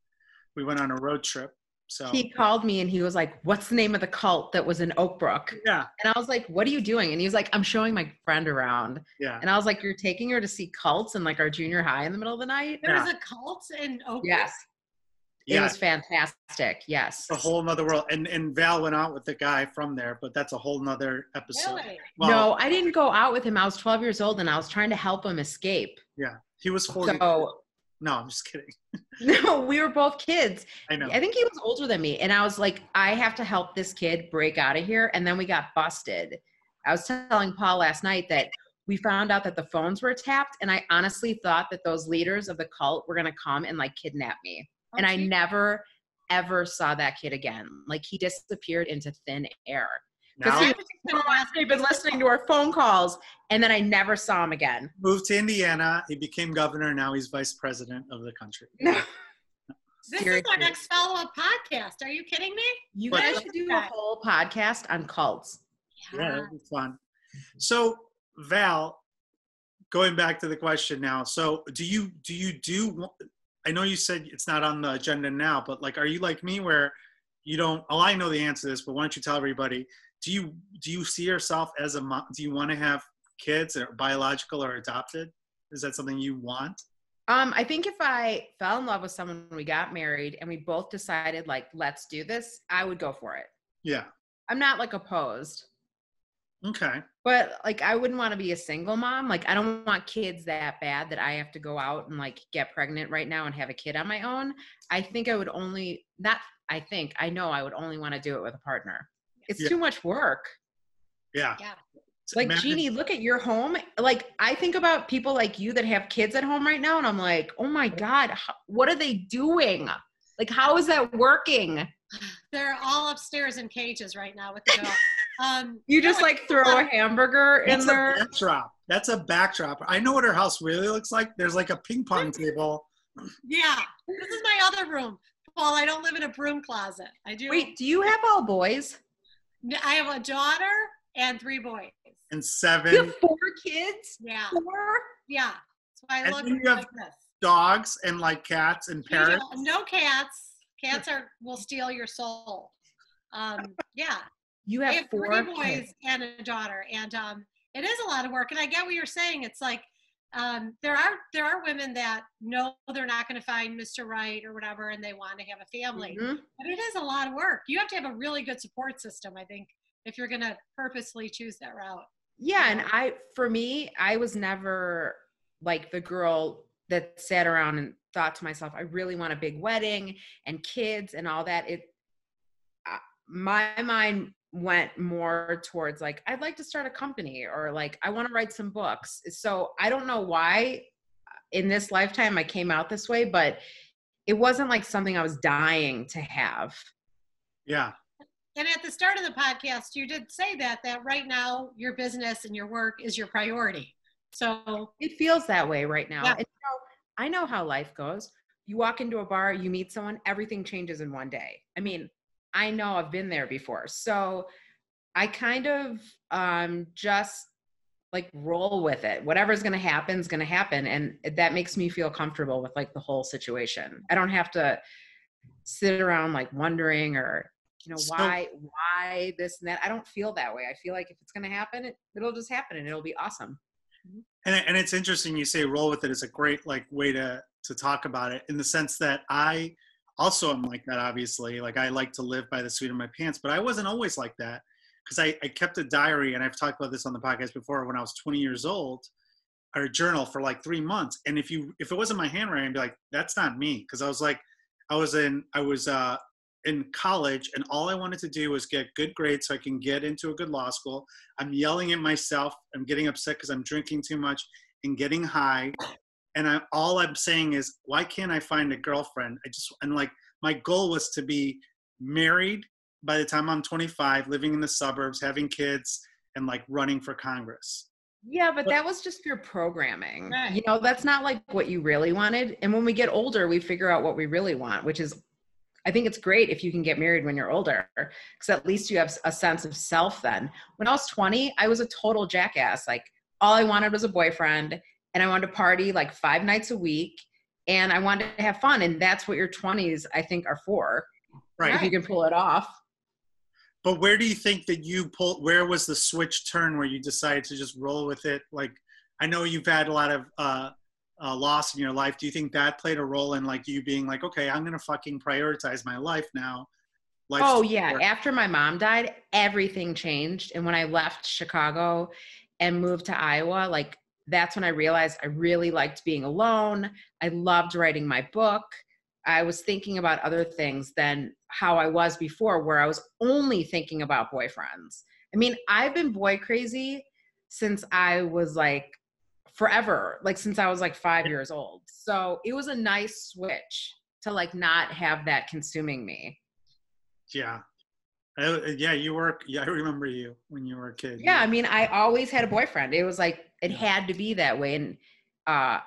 We went on a road trip. So he called me and he was like, what's the name of the cult that was in Oakbrook? Yeah. And I was like, what are you doing? And he was like, I'm showing my friend around. Yeah. And I was like, you're taking her to see cults in like our junior high in the middle of the night? There yeah. was a cult in Oakbrook? Yes. Yeah. It was fantastic. Yes. It's a whole nother world. And and Val went out with the guy from there, but that's a whole nother episode. Really? Well, no, I didn't go out with him. I was twelve years old and I was trying to help him escape. Yeah. He was forty. So, no, I'm just kidding. No, we were both kids. I know. I think he was older than me. And I was like, I have to help this kid break out of here. And then we got busted. I was telling Paul last night that we found out that the phones were tapped. And I honestly thought that those leaders of the cult were going to come and like kidnap me. Oh, and I geez. never, ever saw that kid again. Like he disappeared into thin air. Because he was been listening to our phone calls, and then I never saw him again. Moved to Indiana. He became governor. Now he's vice president of the country. No. This Seriously. is our next follow-up podcast. Are you kidding me? You but, guys should do a whole podcast on cults. Yeah, yeah, that'd be fun. So, Val, going back to the question now. So, do you do you do? I know you said it's not on the agenda now, but like, are you like me where you don't? Oh, I know the answer to this, but why don't you tell everybody? Do you do you see yourself as a mom? Do you want to have kids, or biological or adopted? Is that something you want? Um, I think if I fell in love with someone when we got married and we both decided like let's do this, I would go for it. Yeah, I'm not like opposed. Okay, but like I wouldn't want to be a single mom. Like I don't want kids that bad that I have to go out and like get pregnant right now and have a kid on my own. I think I would only not. I think I know I would only want to do it with a partner. It's yeah. too much work. Yeah. yeah. Like, Jeannie, look at your home. Like, I think about people like you that have kids at home right now, and I'm like, oh, my God, how, what are they doing? Like, how is that working? They're all upstairs in cages right now with the dog. Um, you just, no, like, throw uh, a hamburger in there? That's a backdrop. That's a backdrop. I know what her house really looks like. There's, like, a ping pong table. Yeah. This is my other room. Paul, I don't live in a broom closet. I do. Wait, do you have all boys? I have a daughter and three boys. And seven. You have four kids? Yeah. Four? Yeah. That's why I and look you like have this. Dogs and like cats and parrots? No cats. Cats are will steal your soul. Um, yeah. You have, have four three boys kids. And a daughter. And um, it is a lot of work. And I get what you're saying. It's like um, there are there are women that know they're not going to find Mister Right or whatever, and they want to have a family. Mm-hmm. But it is a lot of work. You have to have a really good support system, I think, if you're going to purposely choose that route. Yeah, and I, for me, I was never like the girl that sat around and thought to myself, I really want a big wedding and kids and all that. It, uh, my mind went more towards like, I'd like to start a company or like, I want to write some books. So I don't know why in this lifetime I came out this way, but it wasn't like something I was dying to have. Yeah. And at the start of the podcast, you did say that, that right now your business and your work is your priority. So it feels that way right now. Yeah. And so I know how life goes. You walk into a bar, you meet someone, everything changes in one day. I mean, I know I've been there before. So I kind of um, just like roll with it. Whatever's going to happen is going to happen. And that makes me feel comfortable with like the whole situation. I don't have to sit around like wondering or, you know, so, why, why this and that. I don't feel that way. I feel like if it's going to happen, it, it'll just happen and it'll be awesome. And and it's interesting you say roll with it is a great like way to, to talk about it, in the sense that I also am like that, obviously. Like I like to live by the seat of my pants, but I wasn't always like that. Because I, I kept a diary, and I've talked about this on the podcast before, when I was twenty years old, or a journal for like three months. And if you if it wasn't my handwriting, I'd be like, that's not me. Because I was like, I was in I was uh, in college, and all I wanted to do was get good grades so I can get into a good law school. I'm yelling at myself. I'm getting upset because I'm drinking too much and getting high. And I, all I'm saying is, why can't I find a girlfriend? I just and like my goal was to be married by the time I'm twenty-five, living in the suburbs, having kids, and like running for Congress. Yeah, but, but that was just your programming. Right. You know, that's not like what you really wanted. And when we get older, we figure out what we really want, which is, I think it's great if you can get married when you're older, because at least you have a sense of self then. When I was twenty, I was a total jackass. Like all I wanted was a boyfriend, and I wanted to party like five nights a week, and I wanted to have fun. And that's what your twenties, I think, are for. Right. If you can pull it off. But where do you think that you pulled, where was the switch turn where you decided to just roll with it? Like, I know you've had a lot of uh, uh, loss in your life. Do you think that played a role in like you being like, okay, I'm going to fucking prioritize my life now? Life's oh yeah. Work. After my mom died, everything changed. And when I left Chicago and moved to Iowa, like that's when I realized I really liked being alone. I loved writing my book. I was thinking about other things than how I was before, where I was only thinking about boyfriends. I mean, I've been boy crazy since I was like forever, like since I was like five years old. So it was a nice switch to like not have that consuming me. Yeah. I, yeah, you were, yeah, I remember you when you were a kid. Yeah, I mean, I always had a boyfriend. It was like, it had to be that way. And, uh,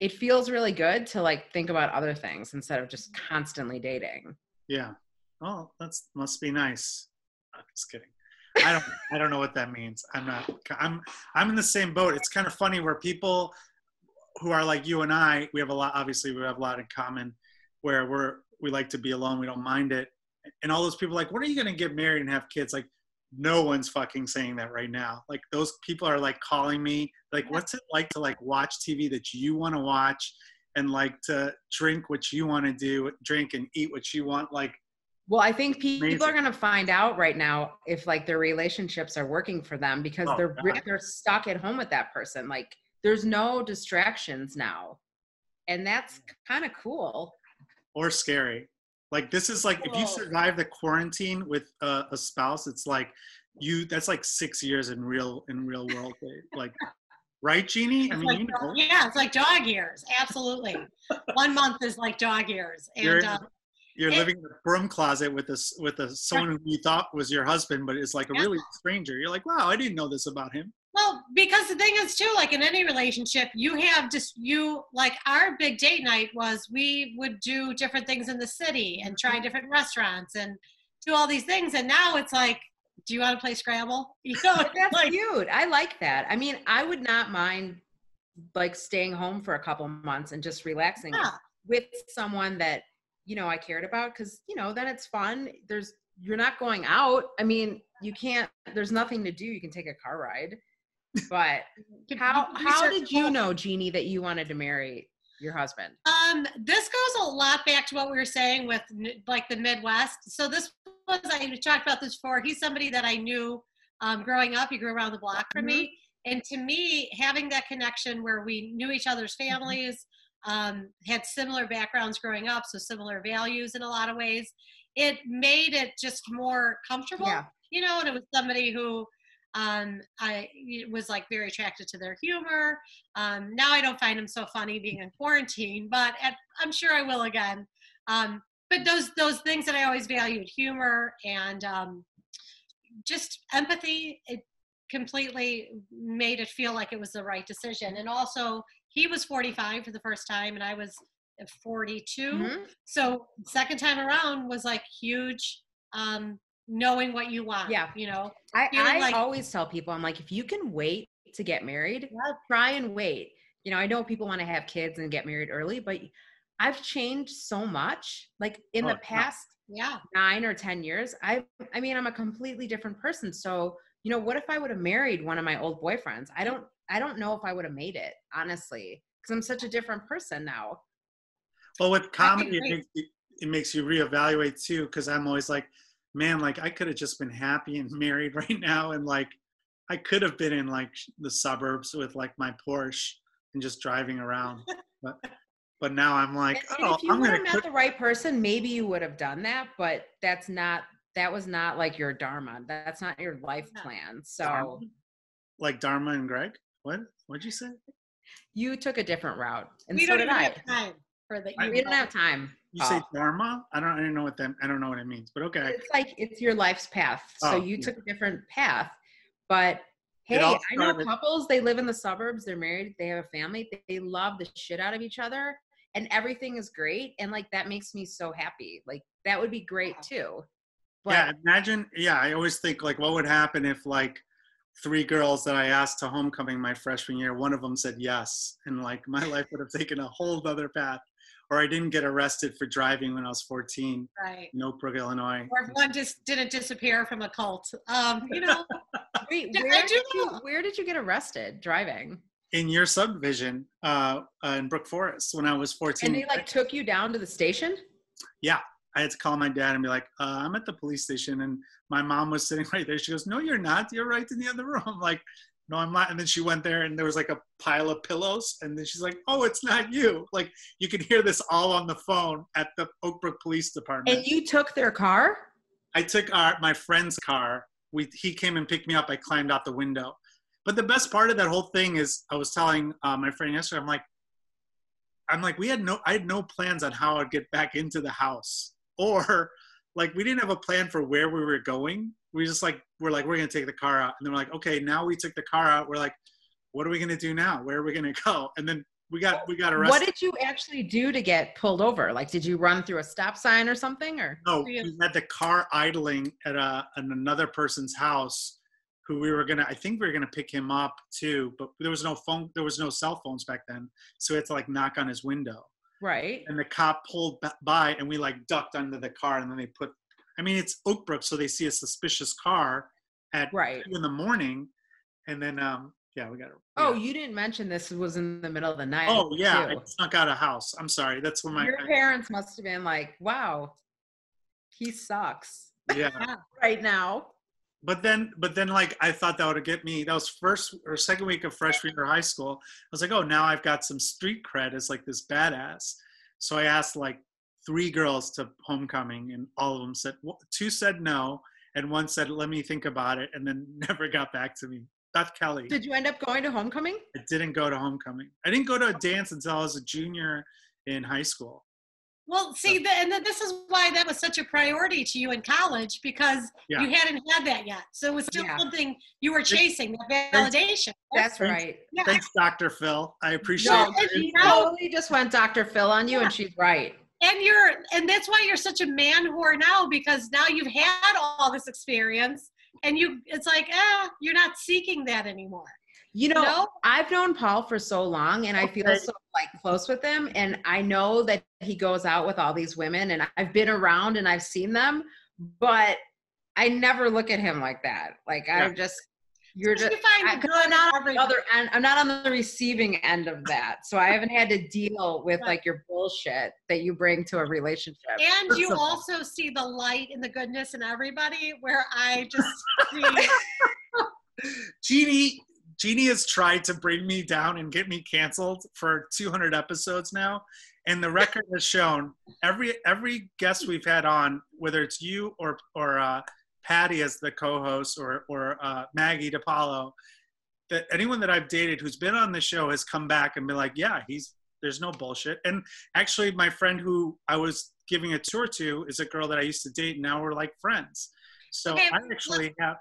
it feels really good to like think about other things instead of just constantly dating. Yeah. Oh, that's must be nice. I'm just kidding. I don't I don't know what that means. I'm not I'm I'm in the same boat. It's kind of funny where people who are like you and I, we have a lot obviously we have a lot in common where we're we like to be alone, we don't mind it. And all those people are like, when are you gonna get married and have kids? Like no one's fucking saying that right now. Like those people are like calling me like, what's it like to like watch T V that you want to watch and like to drink what you want to do, drink and eat what you want. Like, well, I think people amazing. Are going to find out right now if like their relationships are working for them because oh, they're, God. they're stuck at home with that person. Like there's no distractions now. And that's kind of cool. Or scary. Like this is like, if you survive the quarantine with uh, a spouse, it's like you, that's like six years in real, in real world. Like, right, Jeannie? I mean, like, you know. Yeah, it's like dog years. Absolutely. One month is like dog years. And You're, um, you're and, living in a broom closet with a, with a, someone who you thought was your husband, but it's like a yeah. really stranger. You're like, wow, I didn't know this about him. Well, because the thing is too, like in any relationship, you have just, you, like our big date night was we would do different things in the city and try different restaurants and do all these things. And now it's like, do you want to play Scrabble? You know, that's like, cute. I like that. I mean, I would not mind like staying home for a couple months and just relaxing yeah. with someone that, you know, I cared about. Cause you know, then it's fun. There's, you're not going out. I mean, you can't, there's nothing to do. You can take a car ride. But how how did you know, Jeannie, that you wanted to marry your husband? Um, this goes a lot back to what we were saying with like the Midwest. So this was, I talked about this before. He's somebody that I knew um, growing up. He grew around the block from mm-hmm. me. And to me, having that connection where we knew each other's families, um, had similar backgrounds growing up, so similar values in a lot of ways, it made it just more comfortable, yeah. you know, and it was somebody who, Um, I was like very attracted to their humor. Um, now I don't find them so funny being in quarantine, but at, I'm sure I will again. Um, but those, those things that I always valued, humor and, um, just empathy, it completely made it feel like it was the right decision. And also he was forty-five for the first time and I was forty-two. Mm-hmm. So second time around was like huge, um, knowing what you want. Yeah. You know, I, I like, always tell people, I'm like, if you can wait wait to get married. Yeah. Try and wait. You know, I know people want to have kids and get married early, but I've changed so much. Like in oh, the past yeah. nine or ten years, I I mean, I'm a completely different person. So, you know, what if I would have married one of my old boyfriends? I don't, I don't know if I would have made it, honestly, because I'm such a different person now. Well, with comedy, it makes, you, it makes you reevaluate too, because I'm always like, man, like I could have just been happy and married right now. And like, I could have been in like the suburbs with like my Porsche and just driving around. But but now I'm like, and, oh, and if you I'm gonna met the right person, maybe you would have done that, but that's not, that was not like your dharma. That's not your life plan. So dharma? Like Dharma and Greg? What? What'd you say? You took a different route. And we so don't did even I. have time for the I, We don't have time. You oh. say dharma? I don't I don't know what that I don't know what it means, but okay. It's like it's your life's path. Oh, so you yeah. took a different path. But hey, I know couples, they live in the suburbs, they're married, they have a family, they love the shit out of each other, and everything is great. And like, that makes me so happy. Like, that would be great too. But yeah, imagine, yeah, I always think like, what would happen if like three girls that I asked to homecoming my freshman year, one of them said yes. And like, my life would have taken a whole other path. Or I didn't get arrested for driving when I was fourteen right. in Oakbrook, Illinois. Or if one just didn't disappear from a cult. Um, you know, Wait, where, did you, where did you get arrested driving? In your subdivision uh, uh, in Brook Forest when I was fourteen. And they like took you down to the station? Yeah. I had to call my dad and be like, uh, I'm at the police station. And my mom was sitting right there. She goes, no, you're not. You're right in the other room. I'm like, no, I'm not. And then she went there and there was like a pile of pillows. And then she's like, oh, it's not you. Like, you can hear this all on the phone at the Oakbrook Police Department. And you took their car? I took our, my friend's car. We, he came and picked me up. I climbed out the window. But the best part of that whole thing is I was telling uh, my friend yesterday, I'm like, I'm like, we had no, I had no plans on how I'd get back into the house. Or like, we didn't have a plan for where we were going. We just like, we're like, we're going to take the car out. And then we're like, okay, now we took the car out. We're like, what are we going to do now? Where are we going to go? And then we got, we got arrested. What did you actually do to get pulled over? Like, did you run through a stop sign or something? Or no, we had the car idling at a, at another person's house who we were going to, I think we were going to pick him up too, but there was no phone, there was no cell phones back then. So we had to like knock on his window. Right. And the cop pulled by and we like ducked under the car and then they put, I mean, it's Oakbrook. So they see a suspicious car at right. two in the morning. And then, um, yeah, we got to. Oh, know. You didn't mention this was in the middle of the night. Oh yeah. Too. I snuck out of house. I'm sorry. That's when my Your I, parents must've been like, wow, he sucks yeah. right now. But then, but then like, I thought that would get me, that was first or second week of freshman year high school. I was like, oh, now I've got some street cred as like this badass. So I asked like three girls to homecoming and all of them said, two said no. And one said, let me think about it. And then never got back to me. Beth Kelly. Did you end up going to homecoming? I didn't go to homecoming. I didn't go to a dance until I was a junior in high school. Well, see, the, and the, this is why that was such a priority to you in college, because yeah. you hadn't had that yet. So it was still yeah. something you were chasing, that validation. That's, That's right. Yeah. Thanks, Doctor Phil. I appreciate no, it. She totally just went Doctor Phil on you, yeah. and she's right. And you're, and that's why you're such a man whore now, because now you've had all this experience, and you, it's like, ah, eh, you're not seeking that anymore. You know, no? I've known Paul for so long and okay. I feel so like close with him. And I know that he goes out with all these women and I've been around and I've seen them, but I never look at him like that. Like yeah. I'm just, you're so just, you I, I'm, not on the other end, I'm not on the receiving end of that. So I haven't had to deal with right. like your bullshit that you bring to a relationship. And First you also all. see the light and the goodness in everybody where I just see. Jeannie. Jeannie has tried to bring me down and get me canceled for two hundred episodes now. And the record has shown every every guest we've had on, whether it's you or or uh, Patty as the co-host or, or uh, Maggie DiPaolo, that anyone that I've dated who's been on the show has come back and been like, yeah, he's there's no bullshit. And actually, my friend who I was giving a tour to is a girl that I used to date, and now we're like friends. So okay, I actually have...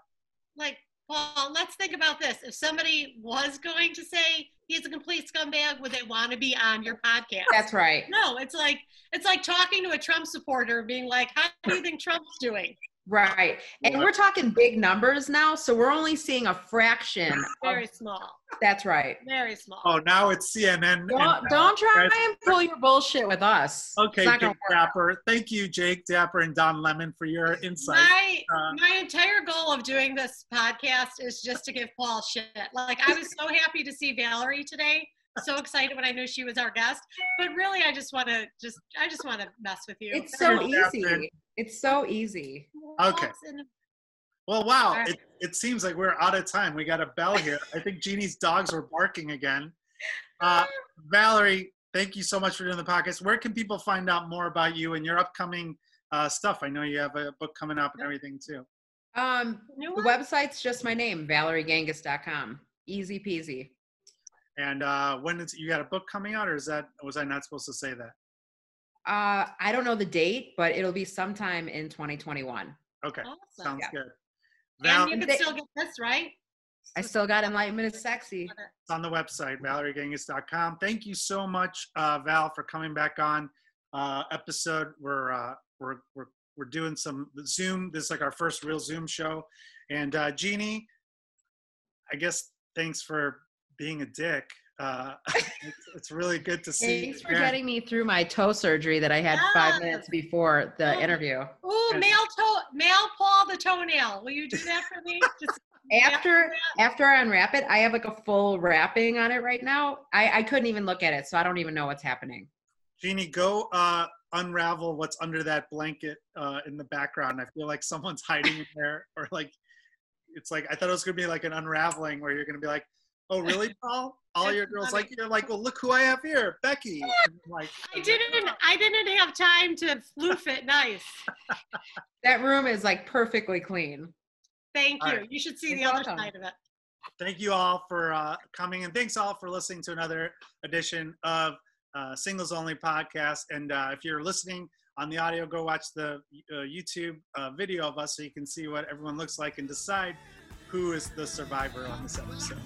like. Well, let's think about this. If somebody was going to say he's a complete scumbag, would they want to be on your podcast? That's right. No, it's like, it's like talking to a Trump supporter being like, how do you think Trump's doing? Right. And we're talking big numbers now. So we're only seeing a fraction. Very of, small. That's right. Very small. Oh, now it's C N N. Don't, and, don't try uh, and pull your bullshit with us. Okay, Jake Dapper. Thank you, Jake Dapper and Don Lemon for your insight. My, uh, my entire goal of doing this podcast is just to give Paul shit. Like, I was so happy to see Valerie today. So excited when I knew she was our guest, but really, I just want to just I just want to mess with you. It's so easy. It's so easy. Okay. Well, wow. Right. It, it seems like we're out of time. We got a bell here. I think Jeannie's dogs were barking again. Uh, Valerie, thank you so much for doing the podcast. Where can people find out more about you and your upcoming uh, stuff? I know you have a book coming up and everything too. Um, the website's just my name, Valerie Gangas dot com. Easy peasy. And uh, when it's, you got a book coming out, or is that, was I not supposed to say that? Uh, I don't know the date, but it'll be sometime in twenty twenty-one. Okay. Awesome. Sounds yeah. good. Val- and you can they, still get this, right? I still got Enlightenment is Sexy. It's on the website, Valerie Gangas dot com. Thank you so much, uh, Val, for coming back on uh, episode. We're, uh, we're, we're, we're doing some Zoom. This is like our first real Zoom show. And uh, Jeannie, I guess thanks for being a dick. Uh, it's, it's really good to see. Thanks for again. getting me through my toe surgery that I had yes. five minutes before the oh. interview. Ooh, mail toe, mail Paul the toenail. Will you do that for me? Just after after I unwrap it, I have like a full wrapping on it right now. I, I couldn't even look at it, so I don't even know what's happening. Jeannie, go uh, unravel what's under that blanket uh, in the background. I feel like someone's hiding in there, or like it's like I thought it was gonna be like an unraveling where you're gonna be like, oh, really, Paul? All your girls like you're like, well, look who I have here, Becky. Like, I didn't, I didn't have time to floof it nice. That room is like perfectly clean. Thank you. Right. You should see You're the welcome. other side of it. Thank you all for uh, coming, and thanks all for listening to another edition of uh, Singles Only Podcast. And uh, if you're listening on the audio, go watch the uh, YouTube uh, video of us so you can see what everyone looks like and decide who is the survivor on this episode.